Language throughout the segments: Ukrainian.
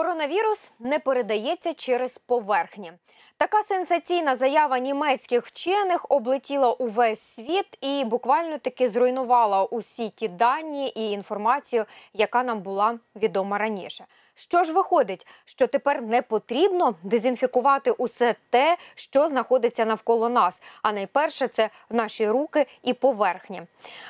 Коронавірус не передається через поверхні. Така сенсаційна заява німецьких вчених облетіла увесь світ і буквально таки зруйнувала усі ті дані і інформацію, яка нам була відома раніше. Що ж виходить, що тепер не потрібно дезінфікувати усе те, що знаходиться навколо нас, а найперше це наші руки і поверхні.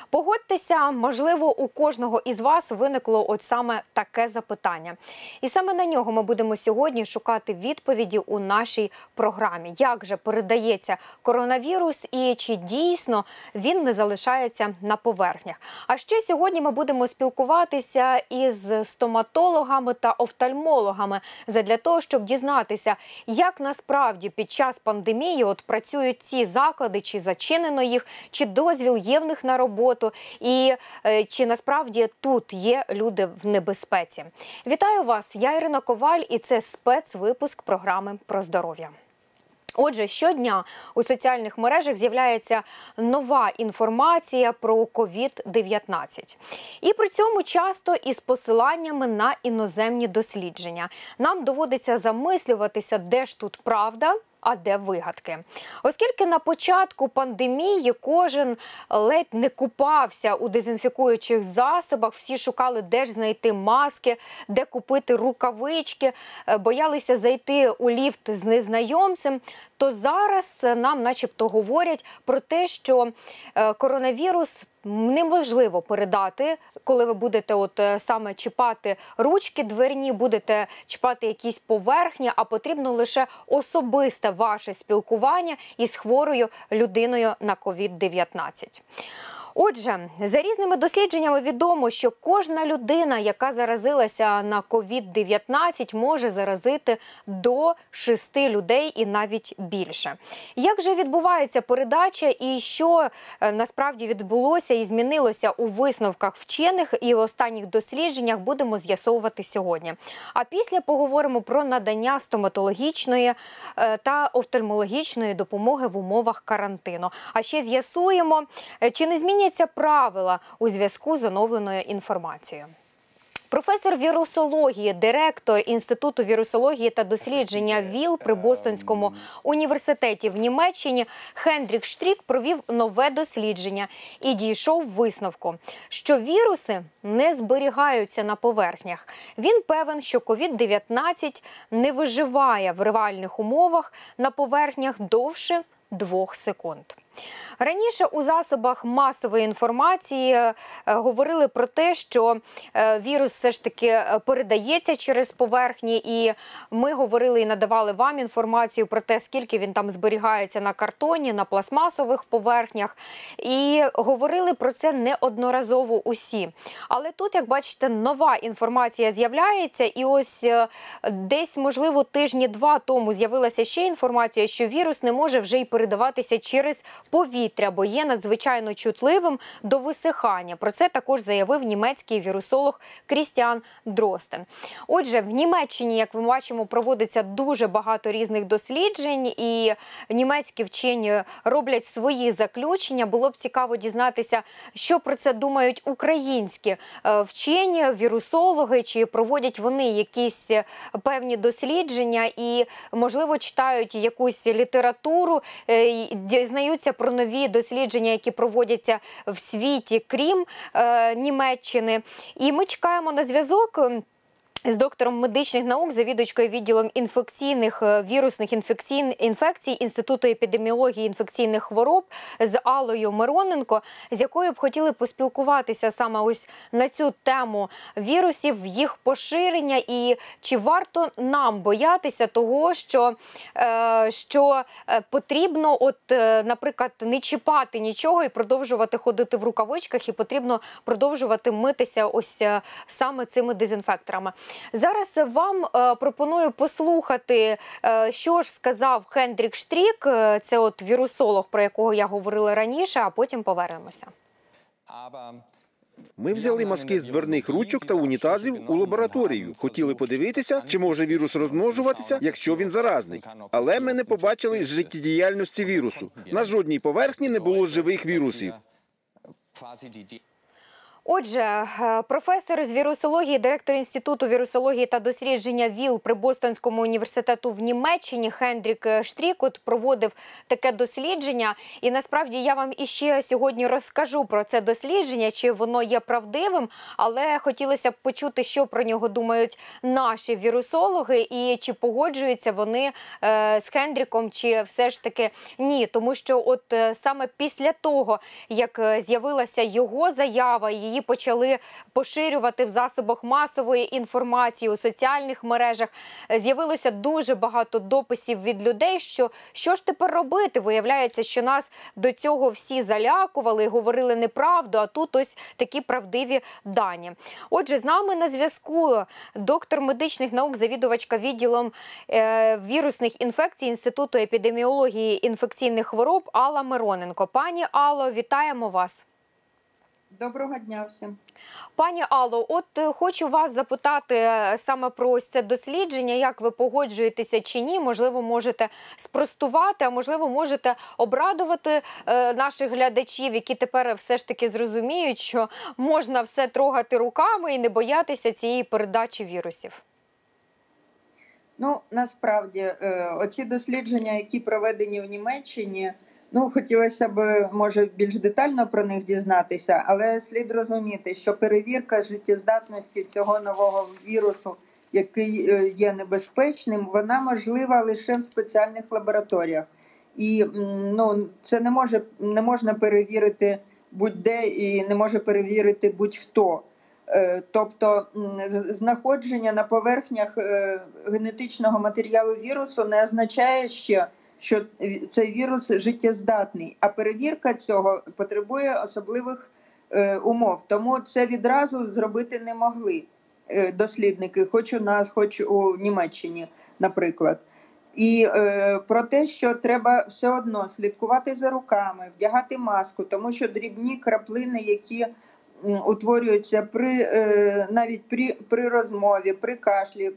Погодьтеся, можливо, у кожного із вас виникло от саме таке запитання. І саме на нього ми будемо сьогодні шукати відповіді у нашій програмі. Як же передається коронавірус і чи дійсно він не залишається на поверхнях? А ще сьогодні ми будемо спілкуватися із стоматологами та офтальмологами задля того, щоб дізнатися, як насправді під час пандемії працюють ці заклади, чи зачинено їх, чи дозвіл є в них на роботу і чи насправді тут є люди в небезпеці. Вітаю вас, я Ірина Коваль і це спецвипуск програми «Про здоров'я». Отже, щодня у соціальних мережах з'являється нова інформація про COVID-19. І при цьому часто із посиланнями на іноземні дослідження. Нам доводиться замислюватися, де ж тут правда, а де вигадки. Оскільки на початку пандемії кожен ледь не купався у дезінфікуючих засобах, всі шукали, де ж знайти маски, де купити рукавички, боялися зайти у ліфт з незнайомцем, то зараз нам начебто говорять про те, що коронавірус неможливо передати, коли ви будете саме чіпати ручки дверні, будете чіпати якісь поверхні, а потрібно лише особисте ваше спілкування із хворою людиною на COVID-19. Отже, за різними дослідженнями відомо, що кожна людина, яка заразилася на COVID-19, може заразити до 6 людей і навіть більше. Як же відбувається передача і що насправді відбулося і змінилося у висновках вчених і останніх дослідженнях, будемо з'ясовувати сьогодні. А після поговоримо про надання стоматологічної та офтальмологічної допомоги в умовах карантину. А ще з'ясуємо, чи не змінюється правила у зв'язку з оновленою інформацією. Професор вірусології, директор Інституту вірусології та дослідження ВІЛ при Бостонському університеті в Німеччині Хендрік Штрік провів нове дослідження і дійшов висновку, що віруси не зберігаються на поверхнях. Він певен, що COVID-19 не виживає в реальних умовах на поверхнях довше 2 секунд. Раніше у засобах масової інформації говорили про те, що вірус все ж таки передається через поверхні, і ми говорили і надавали вам інформацію про те, скільки він там зберігається на картоні, на пластмасових поверхнях, і говорили про це неодноразово усі. Але тут, як бачите, нова інформація з'являється, і ось десь, можливо, тижні-два тому з'явилася ще інформація, що вірус не може вже й передаватися через повітря, бо є надзвичайно чутливим до висихання. Про це також заявив німецький вірусолог Крістіан Дростен. Отже, в Німеччині, як ми бачимо, проводиться дуже багато різних досліджень, і німецькі вчені роблять свої заключення. Було б цікаво дізнатися, що про це думають українські вчені, вірусологи, чи проводять вони якісь певні дослідження і, можливо, читають якусь літературу, дізнаються про нові дослідження, які проводяться в світі, крім Німеччини. І ми чекаємо на зв'язок з доктором медичних наук, завідувачкою відділом вірусних інфекцій Інституту епідеміології інфекційних хвороб з Аллою Мироненко, з якою б хотіли поспілкуватися саме ось на цю тему вірусів, їх поширення і чи варто нам боятися того, що потрібно, наприклад, не чіпати нічого і продовжувати ходити в рукавичках, і потрібно продовжувати митися ось саме цими дезінфекторами. Зараз вам пропоную послухати, що ж сказав Хендрік Штрік, це вірусолог, про якого я говорила раніше, а потім повернемося. Ми взяли мазки з дверних ручок та унітазів у лабораторію. Хотіли подивитися, чи може вірус розмножуватися, якщо він заразний. Але ми не побачили життєдіяльності вірусу. На жодній поверхні не було живих вірусів. Отже, професор з вірусології, директор Інституту вірусології та дослідження ВІЛ при Бостонському університету в Німеччині Хендрік Штрік проводив таке дослідження. І насправді я вам іще сьогодні розкажу про це дослідження, чи воно є правдивим, але хотілося б почути, що про нього думають наші вірусологи і чи погоджуються вони з Хендріком, чи все ж таки ні. Тому що от саме після того, як з'явилася його заява, її почали поширювати в засобах масової інформації, у соціальних мережах. З'явилося дуже багато дописів від людей, що ж тепер робити? Виявляється, що нас до цього всі залякували, говорили неправду, а тут ось такі правдиві дані. Отже, з нами на зв'язку доктор медичних наук, завідувачка відділом вірусних інфекцій Інституту епідеміології інфекційних хвороб Алла Мироненко. Пані Алло, вітаємо вас. Доброго дня всім. Пані Алло, от хочу вас запитати саме про ось це дослідження, як ви погоджуєтеся чи ні, можливо, можете спростувати, а можливо, можете обрадувати наших глядачів, які тепер все ж таки зрозуміють, що можна все трогати руками і не боятися цієї передачі вірусів. Ну, насправді, оці дослідження, які проведені в Німеччині, хотілося б, може, більш детально про них дізнатися, але слід розуміти, що перевірка життєздатності цього нового вірусу, який є небезпечним, вона можлива лише в спеціальних лабораторіях. І це не можна перевірити будь-де і не може перевірити будь-хто. Тобто знаходження на поверхнях генетичного матеріалу вірусу не означає ще, що цей вірус життєздатний, а перевірка цього потребує особливих умов. Тому це відразу зробити не могли дослідники, хоч у нас, хоч у Німеччині, наприклад. І про те, що треба все одно слідкувати за руками, вдягати маску, тому що дрібні краплини, які утворюються навіть при розмові, при кашлі,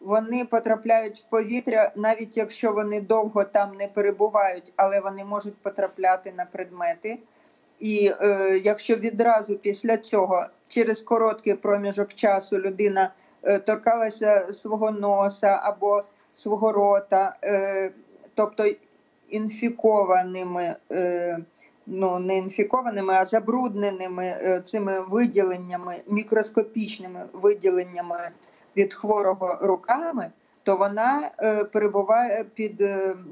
вони потрапляють в повітря, навіть якщо вони довго там не перебувають, але вони можуть потрапляти на предмети. І якщо відразу після цього, через короткий проміжок часу, людина торкалася свого носа або свого рота, тобто інфікованими, не інфікованими, а забрудненими цими виділеннями, мікроскопічними виділеннями, від хворого руками, то вона перебуває під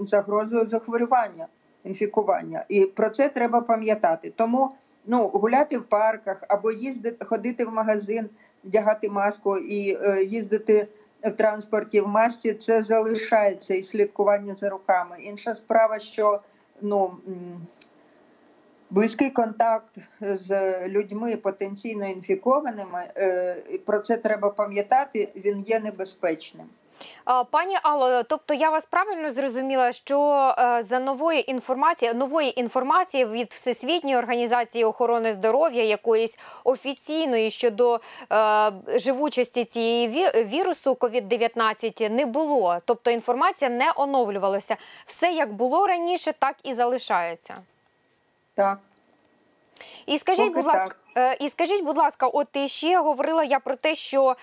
загрозою захворювання, інфікування. І про це треба пам'ятати. Тому гуляти в парках або ходити в магазин, вдягати маску і їздити в транспорті в масці, це залишається і слідкування за руками. Інша справа, що близький контакт з людьми потенційно інфікованими, про це треба пам'ятати, він є небезпечним. Пані Алло, тобто я вас правильно зрозуміла, що за нової інформації від Всесвітньої організації охорони здоров'я, якоїсь офіційної щодо живучості цієї вірусу COVID-19 не було? Тобто інформація не оновлювалася? Все як було раніше, так і залишається? Так. І скажіть, будь ласка, от ще говорила я про те, що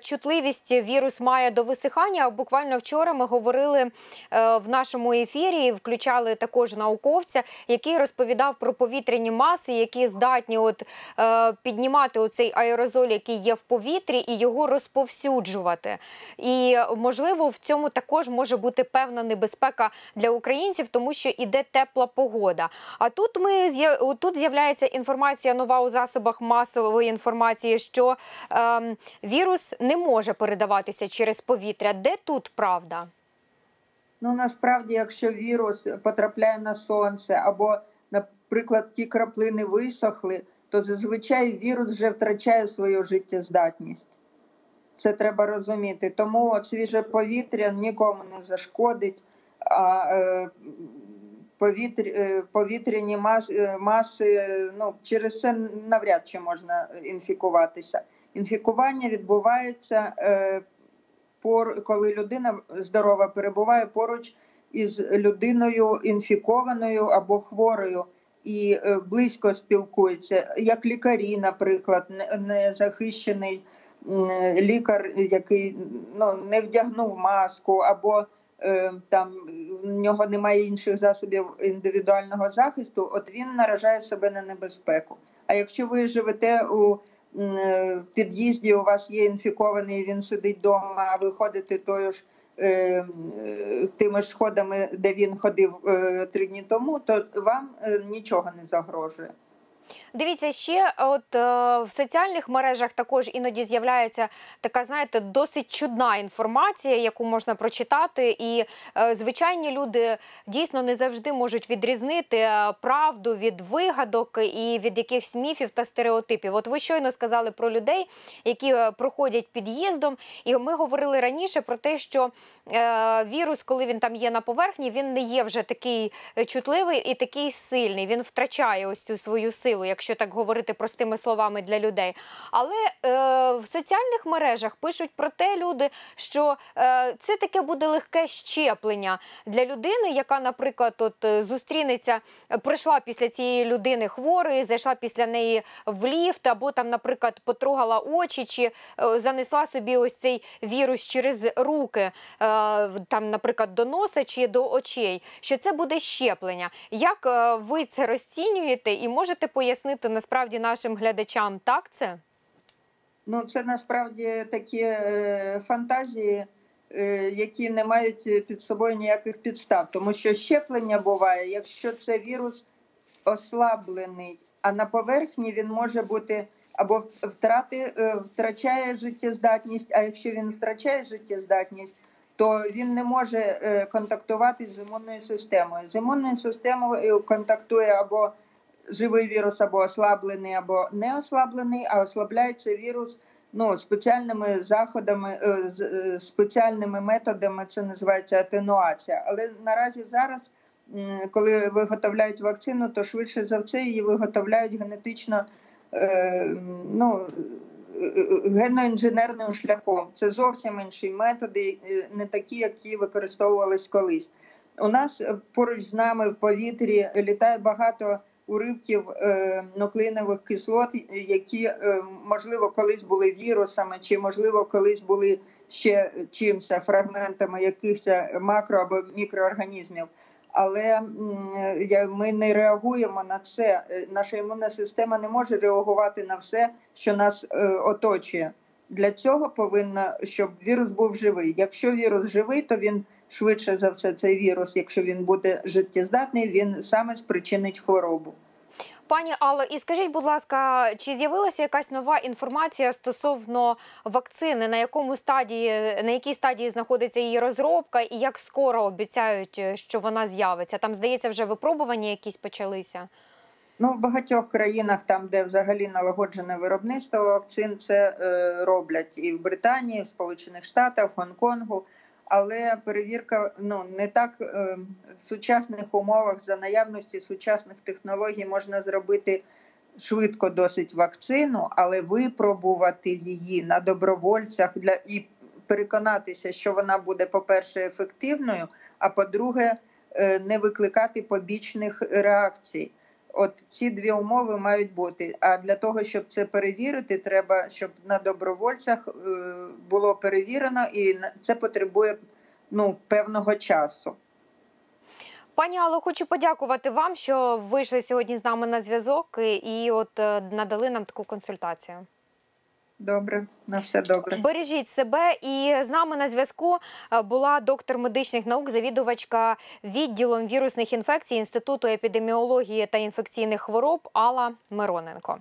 чутливість вірус має до висихання. Буквально вчора ми говорили в нашому ефірі і включали також науковця, який розповідав про повітряні маси, які здатні піднімати оцей аерозоль, який є в повітрі, і його розповсюджувати. І, можливо, в цьому також може бути певна небезпека для українців, тому що іде тепла погода. А тут з'являється інформація нова у засобах масової інформації, що вірус не може передаватися через повітря. Де тут правда? Насправді, якщо вірус потрапляє на сонце або, наприклад, ті краплини висохли, то зазвичай вірус вже втрачає свою життєздатність. Це треба розуміти. Тому свіже повітря нікому не зашкодить, а повітряні маси, через це навряд чи можна інфікуватися. Інфікування відбувається, коли людина здорова перебуває поруч із людиною інфікованою або хворою. і близько спілкуються, як лікарі, наприклад, незахищений лікар, який не вдягнув маску, або там в нього немає інших засобів індивідуального захисту, от він наражає себе на небезпеку. А якщо ви живете у під'їзді, у вас є інфікований, він сидить вдома, а ви ходите тими ж сходами, де він ходив 3 дні тому, то вам нічого не загрожує. Дивіться, ще в соціальних мережах також іноді з'являється така, знаєте, досить чудна інформація, яку можна прочитати, і звичайні люди дійсно не завжди можуть відрізнити правду від вигадок і від якихось міфів та стереотипів. От ви щойно сказали про людей, які проходять під'їздом, і ми говорили раніше про те, що вірус, коли він там є на поверхні, він не є вже такий чутливий і такий сильний, він втрачає ось цю свою силу, якщо так говорити простими словами для людей. Але в соціальних мережах пишуть про те люди, що це таке буде легке щеплення для людини, яка, наприклад, зустрінеться, прийшла після цієї людини хворої, зайшла після неї в ліфт, або там, наприклад, потрогала очі, чи занесла собі ось цей вірус через руки, там, наприклад, до носа чи до очей, що це буде щеплення. Як ви це розцінюєте і можете пояснити насправді нашим глядачам, так це? Ну, це насправді такі фантазії, які не мають під собою ніяких підстав. Тому що щеплення буває, якщо це вірус ослаблений, а на поверхні він може бути або втрачає життєздатність, а якщо він втрачає життєздатність, то він не може контактувати з імунною системою. З імунною системою контактує або живий вірус, або ослаблений, або не ослаблений, а ослабляється вірус спеціальними заходами, спеціальними методами, це називається атенуація. Але наразі зараз, коли виготовляють вакцину, то швидше за все її виготовляють генетично, генноінженерним шляхом. Це зовсім інші методи, не такі, які використовувались колись. У нас поруч з нами в повітрі літає багато уривків нуклеїнових кислот, які, можливо, колись були вірусами, чи, можливо, колись були ще чимось, фрагментами якихось макро- або мікроорганізмів. Але ми не реагуємо на це. Наша імунна система не може реагувати на все, що нас оточує. Для цього повинно, щоб вірус був живий. Якщо вірус живий, то він, швидше за все, цей вірус, якщо він буде життєздатний, він саме спричинить хворобу. Пані Алло, і скажіть, будь ласка, чи з'явилася якась нова інформація стосовно вакцини? На якій стадії знаходиться її розробка і як скоро обіцяють, що вона з'явиться? Там, здається, вже випробування якісь почалися? Ну, в багатьох країнах, там, де взагалі налагоджене виробництво вакцин, це роблять і в Британії, і в Сполучених Штатах, в Гонконгу. Але перевірка не так в сучасних умовах, за наявності сучасних технологій можна зробити швидко досить вакцину, але випробувати її на добровольцях і переконатися, що вона буде, по-перше, ефективною, а по-друге, не викликати побічних реакцій. От ці дві умови мають бути. А для того, щоб це перевірити, треба, щоб на добровольцях було перевірено, і це потребує певного часу. Пані Алло, хочу подякувати вам, що вийшли сьогодні з нами на зв'язок і надали нам таку консультацію. Добре, на все добре. Бережіть себе. І з нами на зв'язку була доктор медичних наук, завідувачка відділом вірусних інфекцій Інституту епідеміології та інфекційних хвороб Алла Мироненко.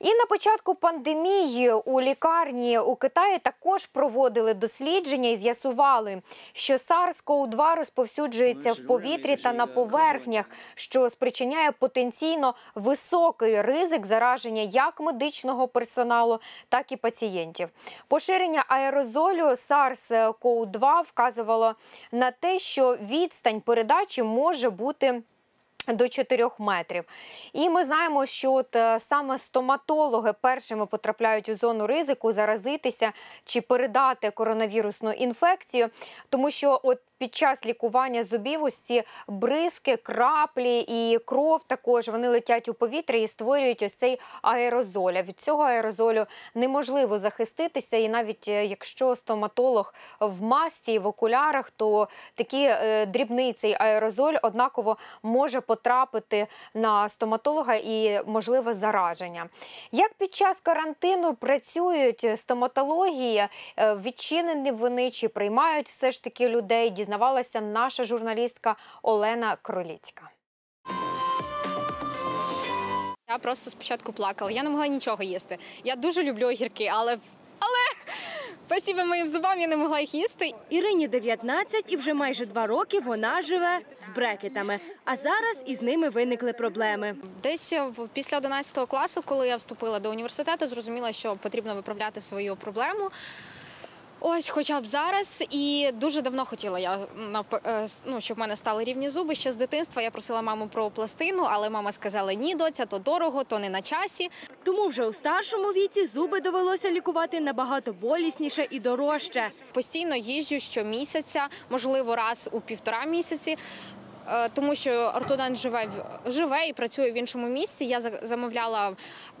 І на початку пандемії у лікарні у Китаї також проводили дослідження і з'ясували, що SARS-CoV-2 розповсюджується в повітрі та на поверхнях, що спричиняє потенційно високий ризик зараження як медичного персоналу, так і пацієнтів. Поширення аерозолю SARS-CoV-2 вказувало на те, що відстань передачі може бути до 4 метрів. І ми знаємо, що саме стоматологи першими потрапляють у зону ризику заразитися чи передати коронавірусну інфекцію, тому що під час лікування зубів ось ці бризки, краплі і кров також, вони летять у повітря і створюють ось цей аерозоль. А від цього аерозолю неможливо захиститися, і навіть якщо стоматолог в масці і в окулярах, то такі дрібниці аерозоль однаково може потрапити на стоматолога і можливе зараження. Як під час карантину працюють стоматології, відчинені вони чи приймають все ж таки людей, дізнавалася наша журналістка Олена Кроліцька. Я просто спочатку плакала, я не могла нічого їсти. Я дуже люблю огірки, але спасибі моїм зубам я не могла їх їсти. Ірині 19 і вже майже 2 роки вона живе з брекетами. А зараз із ними виникли проблеми. Десь після 11 класу, коли я вступила до університету, зрозуміла, що потрібно виправляти свою проблему. Ось хоча б зараз. І дуже давно хотіла я, щоб в мене стали рівні зуби. Ще з дитинства я просила маму про пластину, але мама сказала: ні, доця, то дорого, то не на часі. Тому вже у старшому віці зуби довелося лікувати набагато болісніше і дорожче. Постійно їжджу щомісяця, можливо раз у 1,5 місяці. Тому що ортодонт живе і працює в іншому місці. Я замовляла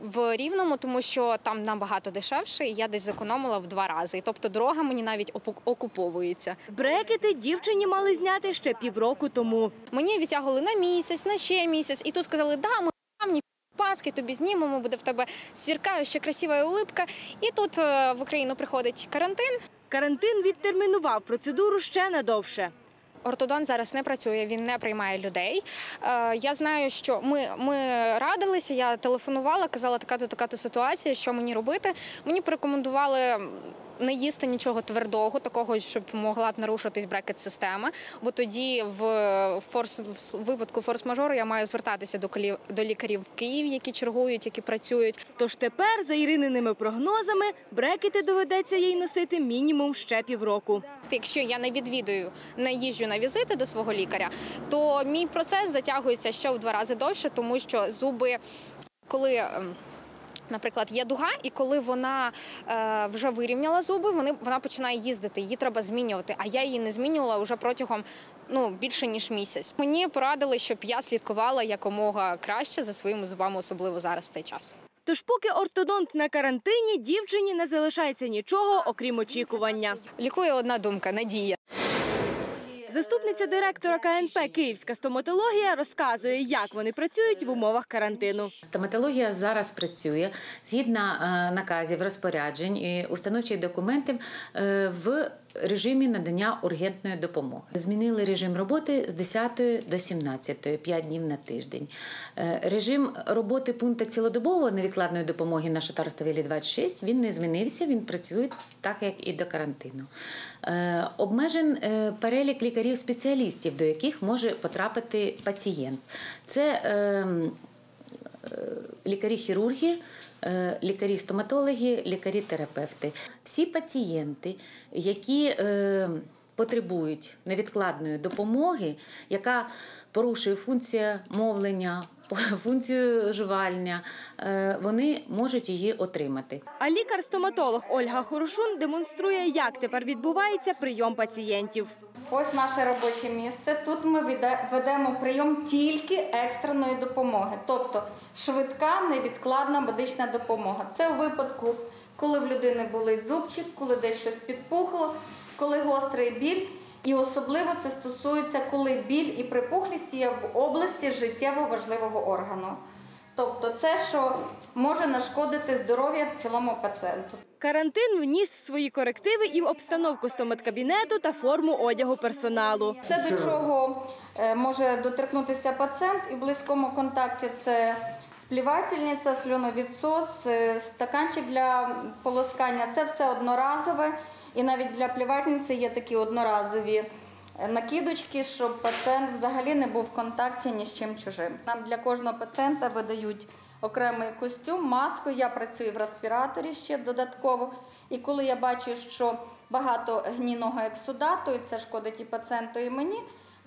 в Рівному, тому що там набагато дешевше, і я десь зекономила в 2 рази. Тобто дорога мені навіть окуповується. Брекети дівчині мали зняти ще півроку тому. Мені відтягували на місяць, на ще місяць, і тут сказали: да, ми там паски тобі знімемо, буде в тебе сверкаюча красива улыбка. І тут в Україну приходить карантин. Карантин відтермінував процедуру ще надовше. Ортодонт зараз не працює, він не приймає людей. Я знаю, що ми радилися, я телефонувала, казала: така-то ситуація, що мені робити. Мені порекомендували не їсти нічого твердого, такого, щоб могла б нарушитись брекет-система, бо тоді в випадку форс-мажору я маю звертатися до лікарів в Києві, які чергують, які працюють. Тож тепер, за Ірининими прогнозами, брекети доведеться їй носити мінімум ще півроку. Якщо я не відвідую, не їжджу на візити до свого лікаря, то мій процес затягується ще в 2 рази довше, тому що зуби, коли, наприклад, є дуга, і коли вона вже вирівняла зуби, вона починає їздити, її треба змінювати, а я її не змінювала вже протягом більше, ніж місяць. Мені порадили, щоб я слідкувала якомога краще за своїми зубами, особливо зараз в цей час. Тож поки ортодонт на карантині, дівчині не залишається нічого, окрім очікування. Лікує одна думка – надія. Заступниця директора КНП «Київська стоматологія» розказує, як вони працюють в умовах карантину. Стоматологія зараз працює згідно наказів, розпоряджень і установчих документів в режимі надання ургентної допомоги. Змінили режим роботи з 10 до 17, 5 днів на тиждень. Режим роботи пункту цілодобової невідкладної допомоги на Шатаро-Ставелі 26, він не змінився, він працює так, як і до карантину. Обмежен перелік лікарів-спеціалістів, до яких може потрапити пацієнт. Це лікарі-хірурги, лікарі-стоматологи, лікарі-терапевти. Всі пацієнти, які потребують невідкладної допомоги, яка порушує функцію мовлення, функцію жувальня, вони можуть її отримати. А лікар-стоматолог Ольга Хорошун демонструє, як тепер відбувається прийом пацієнтів. Ось наше робоче місце. Тут ми ведемо прийом тільки екстреної допомоги, тобто швидка невідкладна медична допомога. Це у випадку, коли в людини болить зубчик, коли десь щось підпухло, коли гострий біль. І особливо це стосується, коли біль і припухлість є в області життєво важливого органу. Тобто це, що може нашкодити здоров'я в цілому пацієнту. Карантин вніс свої корективи і в обстановку стоматкабінету та форму одягу персоналу. Це, до чого може доторкнутися пацієнт, і в близькому контакті це плівательниця, слюновідсос, стаканчик для полоскання. Це все одноразове. І навіть для плівательниці є такі одноразові накидочки, щоб пацієнт взагалі не був в контакті ні з чим чужим. Нам для кожного пацієнта видають окремий костюм, маску. Я працюю в респіраторі ще додатково. І коли я бачу, що багато гнійного ексудату, і це шкодить і пацієнту, і мені,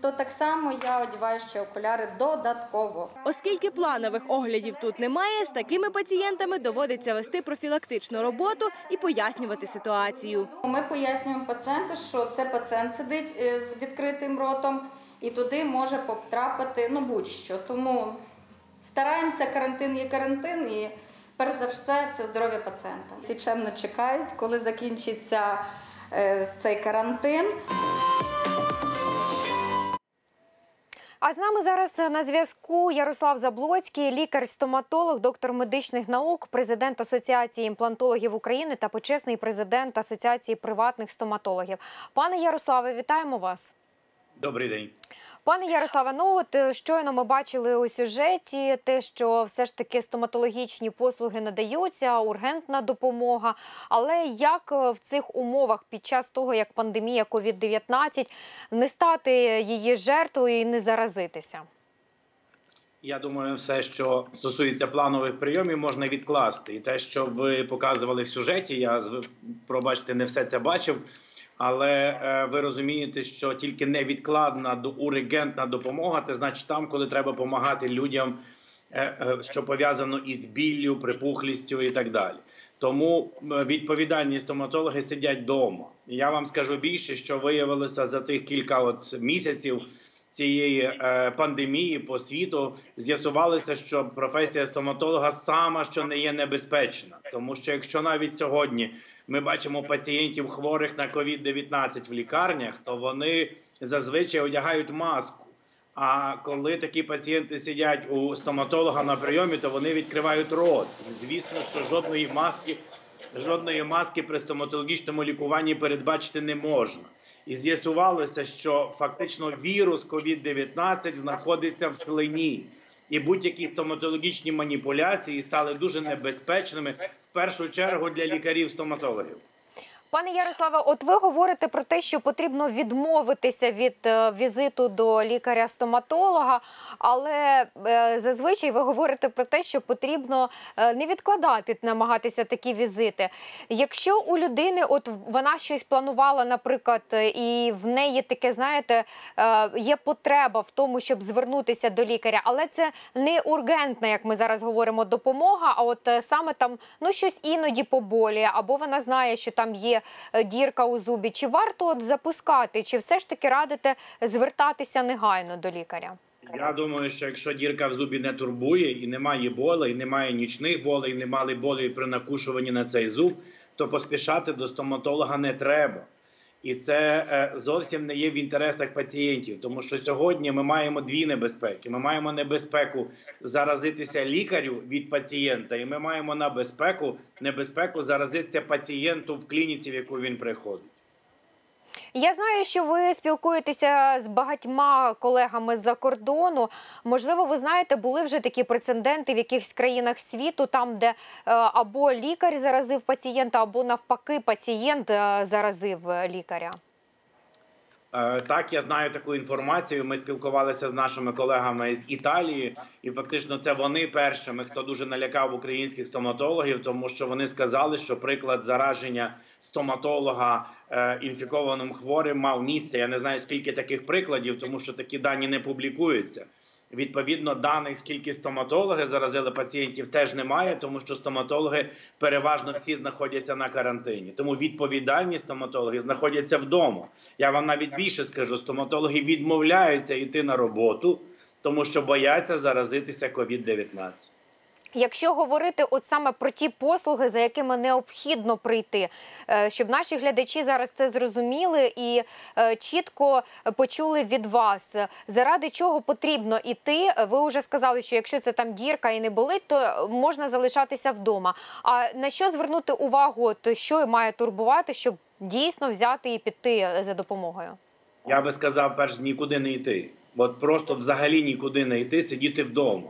то так само я одягаю ще окуляри додатково. Оскільки планових оглядів тут немає, з такими пацієнтами доводиться вести профілактичну роботу і пояснювати ситуацію. Ми пояснюємо пацієнту, що це пацієнт сидить з відкритим ротом і туди може потрапити будь-що. Тому стараємося, карантин є карантин, і перш за все це здоров'я пацієнта. Всі чемно чекають, коли закінчиться цей карантин. А з нами зараз на зв'язку Ярослав Заблоцький, лікар-стоматолог, доктор медичних наук, президент Асоціації імплантологів України та почесний президент Асоціації приватних стоматологів. Пане Ярославе, вітаємо вас. Добрий день. Пане Ярославе, щойно ми бачили у сюжеті те, що все ж таки стоматологічні послуги надаються, ургентна допомога. Але як в цих умовах під час того, як пандемія COVID-19, не стати її жертвою і не заразитися? Я думаю, все, що стосується планових прийомів, можна відкласти. І те, що ви показували в сюжеті, я, пробачте, не все це бачив, але ви розумієте, що тільки невідкладна ургентна допомога, це значить там, коли треба допомагати людям, що пов'язано із біллю, припухлістю і так далі. Тому відповідальні стоматологи сидять вдома. Я вам скажу більше, що виявилося за цих кілька місяців цієї пандемії по світу, з'ясувалося, що професія стоматолога сама, що не є небезпечна. Тому що якщо навіть сьогодні ми бачимо пацієнтів хворих на COVID-19 в лікарнях, то вони зазвичай одягають маску. А коли такі пацієнти сидять у стоматолога на прийомі, то вони відкривають рот. Звісно, що жодної маски при стоматологічному лікуванні передбачити не можна. І з'ясувалося, що фактично вірус COVID-19 знаходиться в слині. І будь-які стоматологічні маніпуляції стали дуже небезпечними, в першу чергу для лікарів-стоматологів. Пане Ярославе, от ви говорите про те, що потрібно відмовитися від візиту до лікаря-стоматолога, але зазвичай ви говорите про те, що потрібно не відкладати, намагатися такі візити. Якщо у людини, от вона щось планувала, наприклад, і в неї таке, знаєте, є потреба в тому, щоб звернутися до лікаря, але це не ургентна, як ми зараз говоримо, допомога, а от саме там, щось іноді поболіє, або вона знає, що там є дірка у зубі. Чи варто запускати, чи все ж таки радите звертатися негайно до лікаря? Я думаю, що якщо дірка в зубі не турбує, і немає болей, і немає нічних болей, і немає болей при накушуванні на цей зуб, то поспішати до стоматолога не треба. І це зовсім не є в інтересах пацієнтів, тому що сьогодні ми маємо дві небезпеки. Ми маємо небезпеку заразитися лікарю від пацієнта, і ми маємо небезпеку заразитися пацієнту в клініці, в яку він приходить. Я знаю, що ви спілкуєтеся з багатьма колегами з-за кордону. Можливо, ви знаєте, були вже такі прецеденти в якихось країнах світу, там, де або лікар заразив пацієнта, або навпаки пацієнт заразив лікаря? Так, я знаю таку інформацію. Ми спілкувалися з нашими колегами з Італії, і фактично це вони першими, хто дуже налякав українських стоматологів, тому що вони сказали, що приклад зараження стоматолога інфікованим хворим мав місце. Я не знаю, скільки таких прикладів, тому що такі дані не публікуються. Відповідно, даних, скільки стоматологи заразили пацієнтів, теж немає, тому що стоматологи переважно всі знаходяться на карантині. Тому відповідальні стоматологи знаходяться вдома. Я вам навіть більше скажу, стоматологи відмовляються йти на роботу, тому що бояться заразитися COVID-19. Якщо говорити от саме про ті послуги, за якими необхідно прийти, щоб наші глядачі зараз це зрозуміли і чітко почули від вас, заради чого потрібно йти, ви вже сказали, що якщо це там дірка і не болить, то можна залишатися вдома. А на що звернути увагу, що має турбувати, щоб дійсно взяти і піти за допомогою? Я би сказав, перш нікуди не йти. От просто взагалі нікуди не йти, сидіти вдома.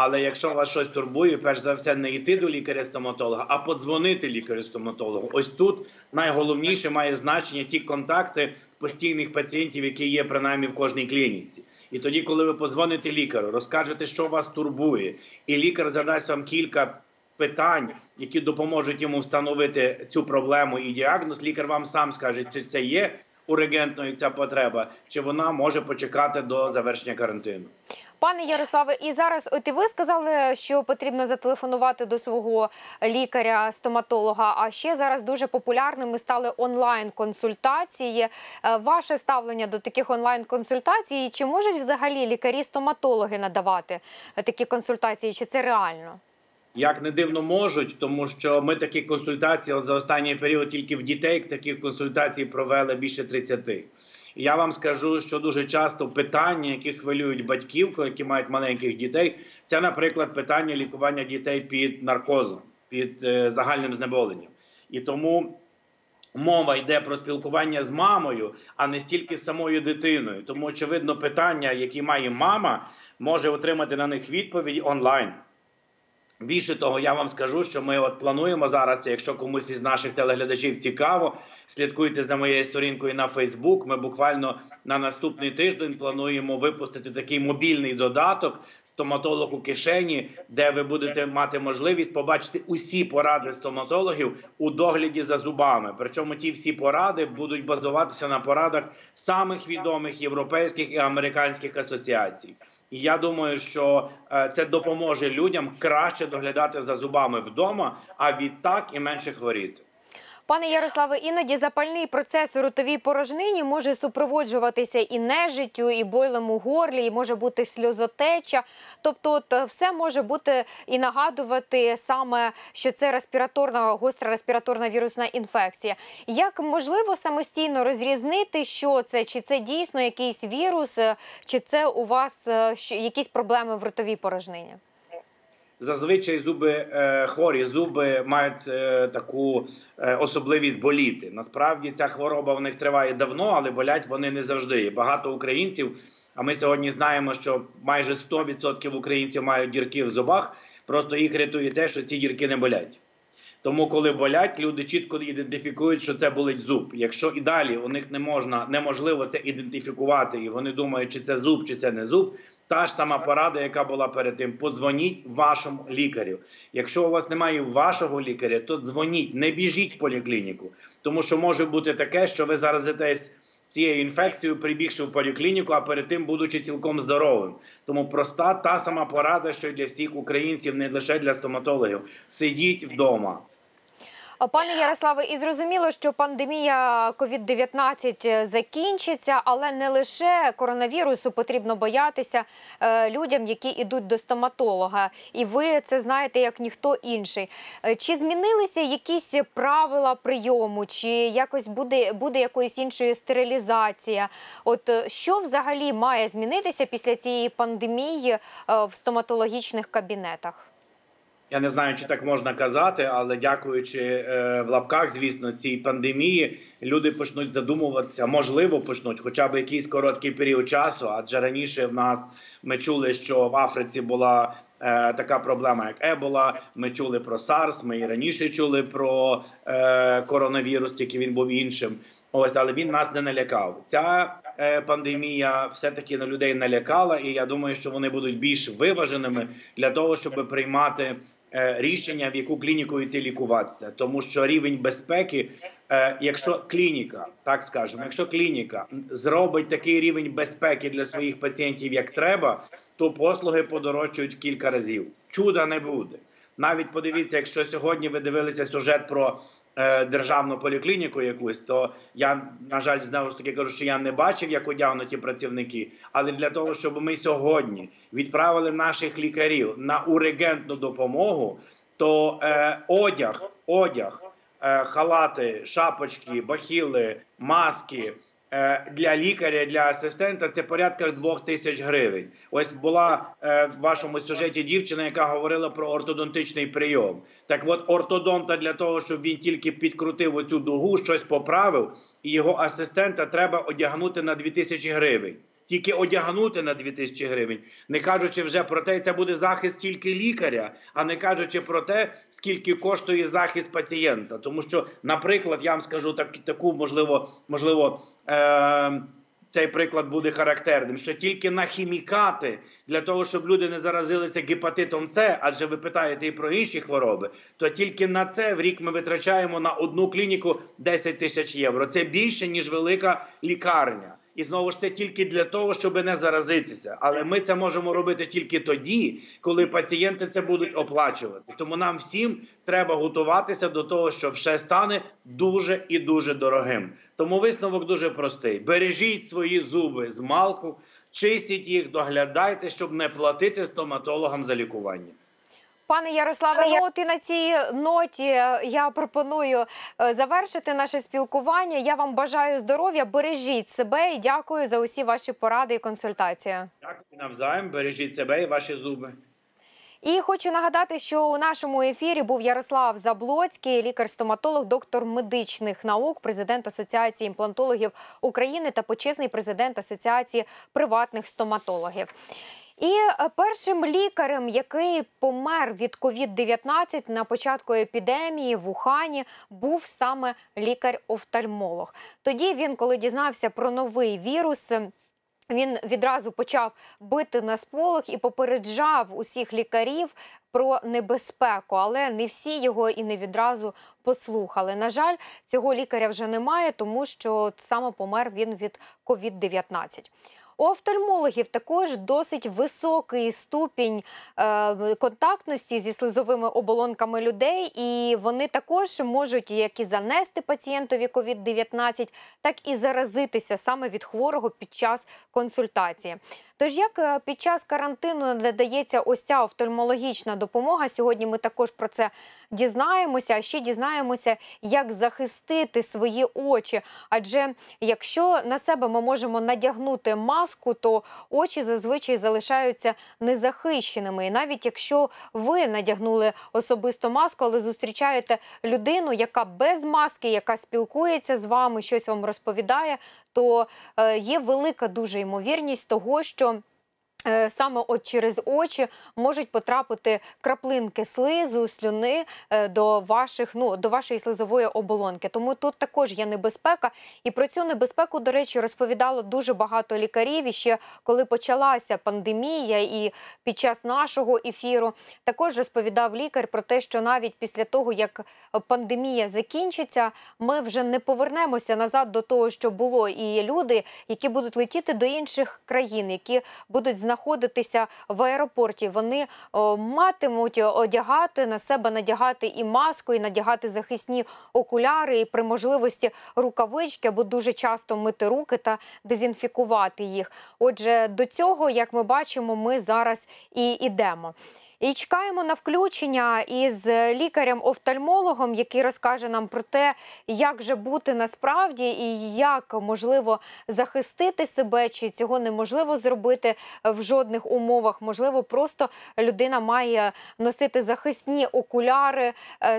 Але якщо вас щось турбує, перш за все не йти до лікаря-стоматолога, а подзвонити лікарю-стоматологу. Ось тут найголовніше має значення ті контакти постійних пацієнтів, які є принаймні в кожній клініці. І тоді, коли ви подзвоните лікарю, розкажете, що вас турбує, і лікар задасть вам кілька питань, які допоможуть йому встановити цю проблему і діагноз, лікар вам сам скаже, чи це є ургентною ця потреба, чи вона може почекати до завершення карантину. Пане Ярославе, і зараз от і ви сказали, що потрібно зателефонувати до свого лікаря-стоматолога, а ще зараз дуже популярними стали онлайн-консультації. Ваше ставлення до таких онлайн-консультацій, чи можуть взагалі лікарі-стоматологи надавати такі консультації, чи це реально? Як не дивно, можуть, тому що ми такі консультації за останній період тільки в дітей таких консультацій провели більше 30. Я вам скажу, що дуже часто питання, які хвилюють батьків, які мають маленьких дітей, це, наприклад, питання лікування дітей під наркозом, під загальним знеболенням. І тому мова йде про спілкування з мамою, а не стільки з самою дитиною. Тому, очевидно, питання, які має мама, може отримати на них відповідь онлайн. Більше того, я вам скажу, що ми от плануємо зараз, якщо комусь із наших телеглядачів цікаво, слідкуйте за моєю сторінкою на Фейсбук, ми буквально на наступний тиждень плануємо випустити такий мобільний додаток «Стоматолог у кишені», де ви будете мати можливість побачити усі поради стоматологів у догляді за зубами. Причому ті всі поради будуть базуватися на порадах самих відомих європейських і американських асоціацій. І я думаю, що це допоможе людям краще доглядати за зубами вдома, а відтак і менше хворіти. Пане Ярославе, іноді запальний процес у ротовій порожнині може супроводжуватися і нежиттю, і бойлем у горлі, і може бути сльозотеча. Тобто все може бути і нагадувати саме, що це гостра респіраторна вірусна інфекція. Як можливо самостійно розрізнити, що це? Чи це дійсно якийсь вірус, чи це у вас якісь проблеми в ротовій порожнині? Зазвичай хворі зуби мають таку особливість боліти. Насправді ця хвороба в них триває давно, але болять вони не завжди. Багато українців, а ми сьогодні знаємо, що майже 100% українців мають дірки в зубах, просто їх рятує те, що ці дірки не болять. Тому, коли болять, люди чітко ідентифікують, що це болить зуб. Якщо і далі у них неможливо це ідентифікувати, і вони думають, чи це зуб, чи це не зуб, та ж сама порада, яка була перед тим. Подзвоніть вашому лікарю. Якщо у вас немає вашого лікаря, то дзвоніть, не біжіть в поліклініку. Тому що може бути таке, що ви заразитесь цією інфекцією, прибігши в поліклініку, а перед тим будучи цілком здоровим. Тому проста та сама порада, що й для всіх українців, не лише для стоматологів. Сидіть вдома. Пане Ярославе, і зрозуміло, що пандемія COVID-19 закінчиться, але не лише коронавірусу потрібно боятися людям, які йдуть до стоматолога. І ви це знаєте, як ніхто інший. Чи змінилися якісь правила прийому, чи якось буде якоїсь іншої стерилізація? От що взагалі має змінитися після цієї пандемії в стоматологічних кабінетах? Я не знаю, чи так можна казати, але дякуючи в лапках, звісно, цій пандемії, люди почнуть задумуватися, можливо почнуть, хоча б якийсь короткий період часу, адже раніше ми чули, що в Африці була така проблема, як ебола, ми чули про SARS, ми і раніше чули про коронавірус, тільки він був іншим. Ось, але він нас не налякав. Ця пандемія все-таки на людей налякала, і я думаю, що вони будуть більш виваженими для того, щоб приймати рішення, в яку клініку йти лікуватися. Тому що рівень безпеки, якщо клініка зробить такий рівень безпеки для своїх пацієнтів, як треба, то послуги подорожчають в кілька разів. Чуда не буде. Навіть подивіться, якщо сьогодні ви дивилися сюжет про державну поліклініку якусь, то я, на жаль, знову ж таки кажу, що я не бачив, як одягнуті працівники, але для того, щоб ми сьогодні відправили наших лікарів на ургентну допомогу, то одяг, халати, шапочки, бахіли, маски для лікаря, для асистента – це порядка 2000 гривень. Ось була в вашому сюжеті дівчина, яка говорила про ортодонтичний прийом. Так от ортодонта для того, щоб він тільки підкрутив оцю дугу, щось поправив, і його асистента треба одягнути на 2000 гривень. Тільки одягнути на 2000 гривень, не кажучи вже про те, це буде захист тільки лікаря, а не кажучи про те, скільки коштує захист пацієнта. Тому що, наприклад, я вам скажу таку, можливо, цей приклад буде характерним, що тільки на хімікати, для того, щоб люди не заразилися гепатитом С, адже ви питаєте і про інші хвороби, то тільки на це в рік ми витрачаємо на одну клініку 10 тисяч євро. Це більше, ніж велика лікарня. І знову ж це тільки для того, щоб не заразитися. Але ми це можемо робити тільки тоді, коли пацієнти це будуть оплачувати. Тому нам всім треба готуватися до того, що все стане дуже і дуже дорогим. Тому висновок дуже простий. Бережіть свої зуби змалку, чистіть їх, доглядайте, щоб не платити стоматологам за лікування. Пане Ярославе, от і на цій ноті я пропоную завершити наше спілкування. Я вам бажаю здоров'я, бережіть себе і дякую за усі ваші поради і консультації. Дякую навзаєм, бережіть себе і ваші зуби. І хочу нагадати, що у нашому ефірі був Ярослав Заблоцький, лікар-стоматолог, доктор медичних наук, президент Асоціації імплантологів України та почесний президент Асоціації приватних стоматологів. І першим лікарем, який помер від COVID-19 на початку епідемії в Ухані, був саме лікар-офтальмолог. Тоді він, коли дізнався про новий вірус, він відразу почав бити на сполох і попереджав усіх лікарів про небезпеку, але не всі його і не відразу послухали. На жаль, цього лікаря вже немає, тому що саме помер він від COVID-19. У офтальмологів також досить високий ступінь контактності зі слизовими оболонками людей, і вони також можуть як і занести пацієнтові COVID-19, так і заразитися саме від хворого під час консультації. Тож як під час карантину надається ось ця офтальмологічна допомога, сьогодні ми також про це дізнаємося, а ще дізнаємося, як захистити свої очі. Адже якщо на себе ми можемо надягнути маску, то очі зазвичай залишаються незахищеними. І навіть якщо ви надягнули особисто маску, але зустрічаєте людину, яка без маски, яка спілкується з вами, щось вам розповідає, то є велика дуже ймовірність того, що саме от через очі можуть потрапити краплинки слизу, слюни до вашої слизової оболонки. Тому тут також є небезпека. І про цю небезпеку, до речі, розповідало дуже багато лікарів. І ще коли почалася пандемія і під час нашого ефіру, також розповідав лікар про те, що навіть після того, як пандемія закінчиться, ми вже не повернемося назад до того, що було. І є люди, які будуть летіти до інших країн, які будуть знаходитися в аеропорті, вони матимуть надягати і маску, і надягати захисні окуляри, і при можливості рукавички, або дуже часто мити руки та дезінфікувати їх. Отже, до цього, як ми бачимо, ми зараз і йдемо. І чекаємо на включення із лікарем-офтальмологом, який розкаже нам про те, як же бути насправді і як можливо захистити себе, чи цього неможливо зробити в жодних умовах. Можливо, просто людина має носити захисні окуляри,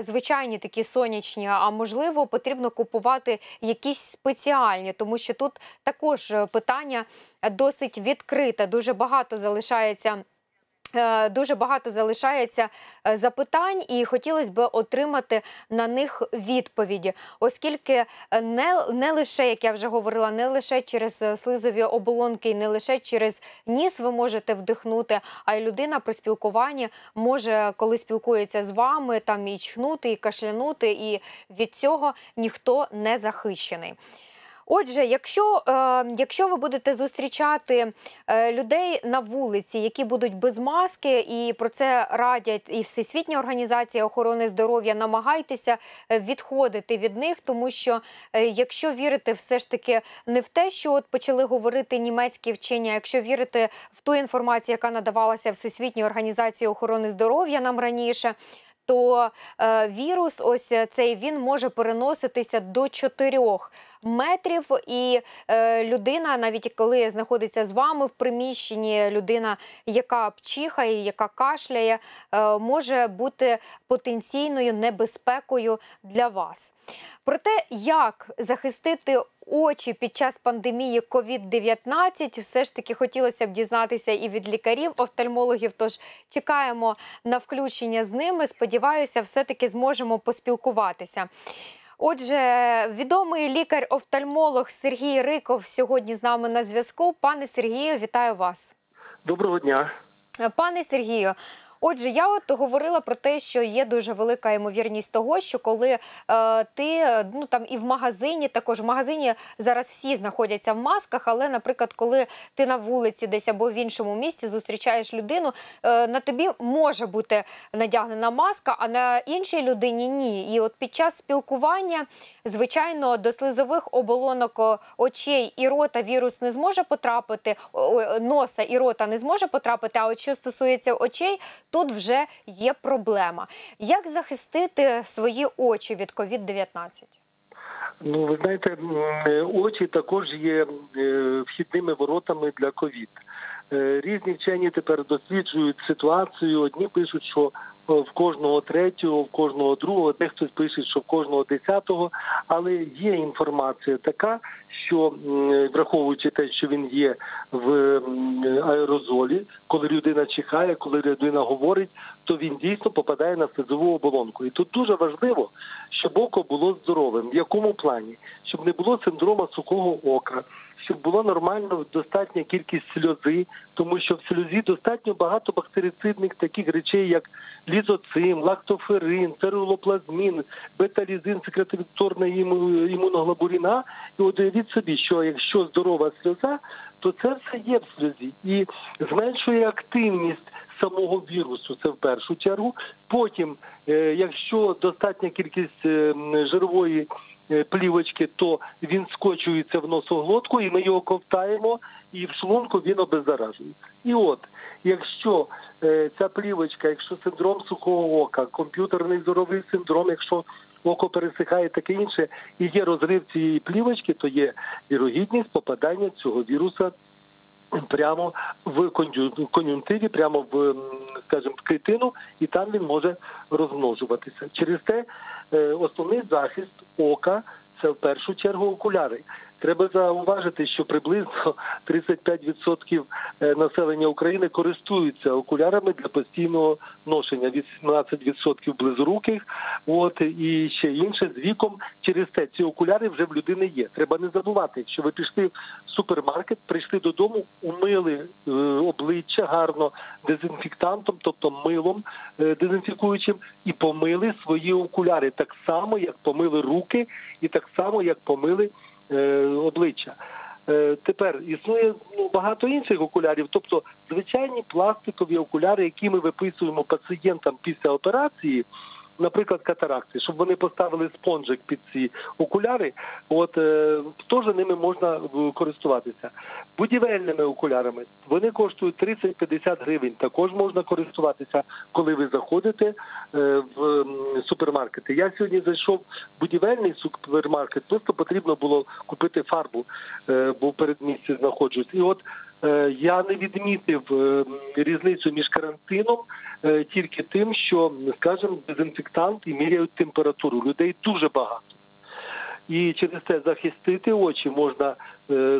звичайні такі сонячні, а можливо, потрібно купувати якісь спеціальні, тому що тут також питання досить відкрите, дуже багато залишається запитань і хотілося б отримати на них відповіді. Оскільки не лише, як я вже говорила, не лише через слизові оболонки і не лише через ніс ви можете вдихнути, а й людина при спілкуванні може, коли спілкується з вами, там і чхнути, і кашлянути, і від цього ніхто не захищений. Отже, якщо ви будете зустрічати людей на вулиці, які будуть без маски, і про це радять і Всесвітня організація охорони здоров'я, намагайтеся відходити від них, тому що якщо вірити все ж таки не в те, що от почали говорити німецькі вчені, а якщо вірити в ту інформацію, яка надавалася Всесвітньою організацією охорони здоров'я нам раніше, то вірус ось цей, він може переноситися до 4 метрів, і людина, навіть коли знаходиться з вами в приміщенні, людина, яка пчихає, яка кашляє, може бути потенційною небезпекою для вас. Про те, як захистити очі під час пандемії COVID-19, все ж таки хотілося б дізнатися і від лікарів-офтальмологів, тож чекаємо на включення з ними, сподіваюся, все-таки зможемо поспілкуватися. Отже, відомий лікар-офтальмолог Сергій Риков сьогодні з нами на зв'язку. Пане Сергію, вітаю вас. Доброго дня. Пане Сергію, отже, я говорила про те, що є дуже велика ймовірність того, що коли ти, і в магазині, також в магазині зараз всі знаходяться в масках, але, наприклад, коли ти на вулиці десь або в іншому місці зустрічаєш людину, на тобі може бути надягнена маска, а на іншій людині ні. І от під час спілкування, звичайно, до слизових оболонок очей і рота вірус не зможе потрапити, носа і рота не зможе потрапити, а от що стосується очей, тут вже є проблема. Як захистити свої очі від COVID-19? Ну, ви знаєте, очі також є вхідними воротами для COVID. Різні вчені тепер досліджують ситуацію. Одні пишуть, що в кожного третього, в кожного другого, дехтось пише, що в кожного десятого. Але є інформація така, що, враховуючи те, що він є в аерозолі, коли людина чихає, коли людина говорить, то він дійсно попадає на слизову оболонку. І тут дуже важливо, щоб око було здоровим. В якому плані? Щоб не було синдрома сухого ока, щоб була нормальна достатня кількість сльози, тому що в сльозі достатньо багато бактерицидних таких речей, як лізоцим, лактоферин, ферулоплазмін, бета-лізин, секреторний імуноглобулін А. І уявіть собі, що якщо здорова сльоза, то це все є в сльозі і зменшує активність самого вірусу, це в першу чергу. Потім, якщо достатня кількість жирової плівочки, то він скочується в носоглотку, і ми його ковтаємо, і в шлунку він обеззаражується. І от, якщо ця плівочка, якщо синдром сухого ока, комп'ютерний зоровий синдром, якщо око пересихає, таке інше, і є розрив цієї плівочки, то є вірогідність попадання цього віруса прямо в кон'юнктиві, прямо в, скажімо, клітину, і там він може розмножуватися. Через те основний захист ока – це в першу чергу окуляри. Треба зауважити, що приблизно 35% населення України користуються окулярами для постійного ношення, 18% близоруких, і ще інше з віком. Через те ці окуляри вже в людини є. Треба не забувати, якщо ви пішли в супермаркет, прийшли додому, умили обличчя гарно дезінфектантом, тобто милом дезінфікуючим, і помили свої окуляри так само, як помили руки, і так само, як помили обличчя. Тепер існує багато інших окулярів, тобто звичайні пластикові окуляри, які ми виписуємо пацієнтам після операції, наприклад, катаракти, щоб вони поставили спонжик під ці окуляри, теж ними можна користуватися. Будівельними окулярами, вони коштують 30-50 гривень, також можна користуватися, коли ви заходите в супермаркети. Я сьогодні зайшов в будівельний супермаркет, просто потрібно було купити фарбу, бо в передмісті знаходжусь. І от я не відмітив різницю між карантином тільки тим, що, скажімо, дезінфектант і міряють температуру. Людей дуже багато. І через це захистити очі можна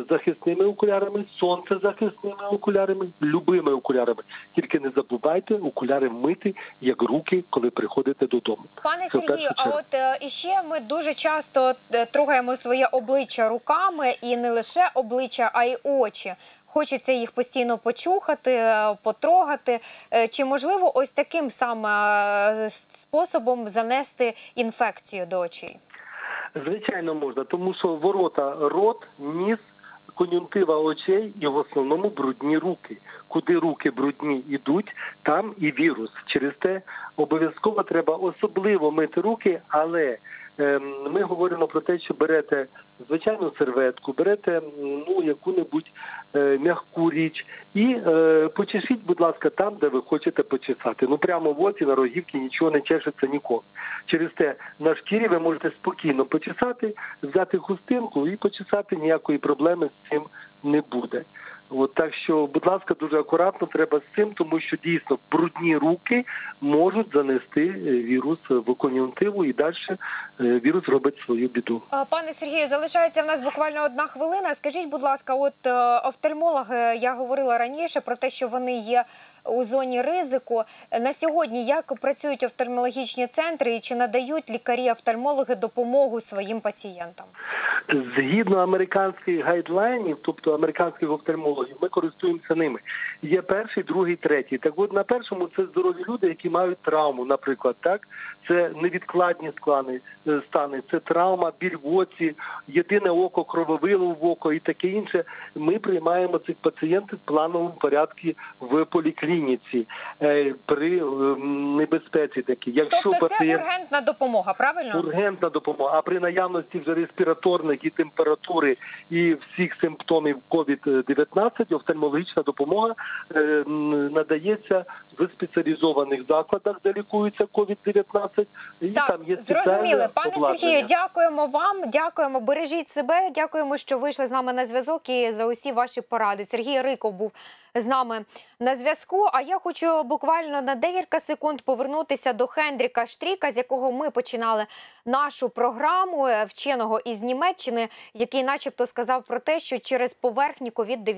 захисними окулярами, сонцезахисними окулярами, любими окулярами. Тільки не забувайте окуляри мити, як руки, коли приходите додому. Пане Сергію, а от іще ми дуже часто трогаємо своє обличчя руками, і не лише обличчя, а й очі. Хочеться їх постійно почухати, потрогати. Чи можливо ось таким саме способом занести інфекцію до очей? Звичайно, можна, тому що ворота рот, ніс, кон'юнктива очей і в основному брудні руки. Куди руки брудні йдуть, там і вірус. Через те обов'язково треба особливо мити руки, але ми говоримо про те, що берете звичайну серветку, берете яку-небудь м'яку річ і почешіть, будь ласка, там, де ви хочете почесати. Прямо в оці, на рогівці нічого не чешеться ніколи. Через те на шкірі ви можете спокійно почесати, взяти хустинку і почесати, ніякої проблеми з цим не буде. Так що, будь ласка, дуже акуратно треба з цим, тому що дійсно брудні руки можуть занести вірус в кон'юнктиву і далі вірус робить свою біду. Пане Сергію, залишається в нас буквально 1 хвилина. Скажіть, будь ласка, от офтальмологи, я говорила раніше про те, що вони є у зоні ризику. На сьогодні як працюють офтальмологічні центри і чи надають лікарі-офтальмологи допомогу своїм пацієнтам? Згідно американських гайдлайнів, тобто американських офтальмологів, ми користуємося ними. Є 1-й, 2-й, 3-й. Так от на 1-му це здорові люди, які мають травму, наприклад, так? Це невідкладні стани, це травма, біль в оці, єдине око, крововилив в око і таке інше. Ми приймаємо цих пацієнтів в плановому порядку в поліклініці при небезпеці такій. Тобто це ургентна допомога, правильно? Ургентна допомога, а при наявності вже респіраторних і температури і всіх симптомів COVID-19 офтальмологічна допомога надається в спеціалізованих закладах, де лікується COVID-19. Так, зрозуміли. Пане Сергію, дякуємо вам, дякуємо, бережіть себе, дякуємо, що вийшли з нами на зв'язок і за усі ваші поради. Сергій Риков був з нами на зв'язку, а я хочу буквально на декілька секунд повернутися до Хендріка Штріка, з якого ми починали нашу програму, вченого із Німеччини, який начебто сказав про те, що через поверхні COVID-19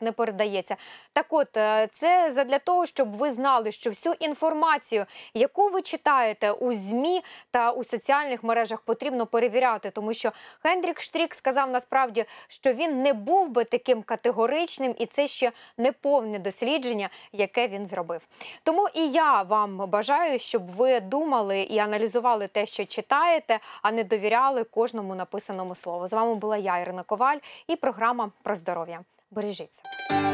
не передається. Так от, це задля того, щоб ви знали, що всю інформацію, яку ви читаєте у ЗМІ та у соціальних мережах, потрібно перевіряти, тому що Хендрік Штрік сказав насправді, що він не був би таким категоричним, і це ще не повне дослідження, яке він зробив. Тому і я вам бажаю, щоб ви думали і аналізували те, що читаєте, а не довіряли кожному написаному слову. З вами була я, Ірина Коваль, і програма «Про здоров'я». Бережіться.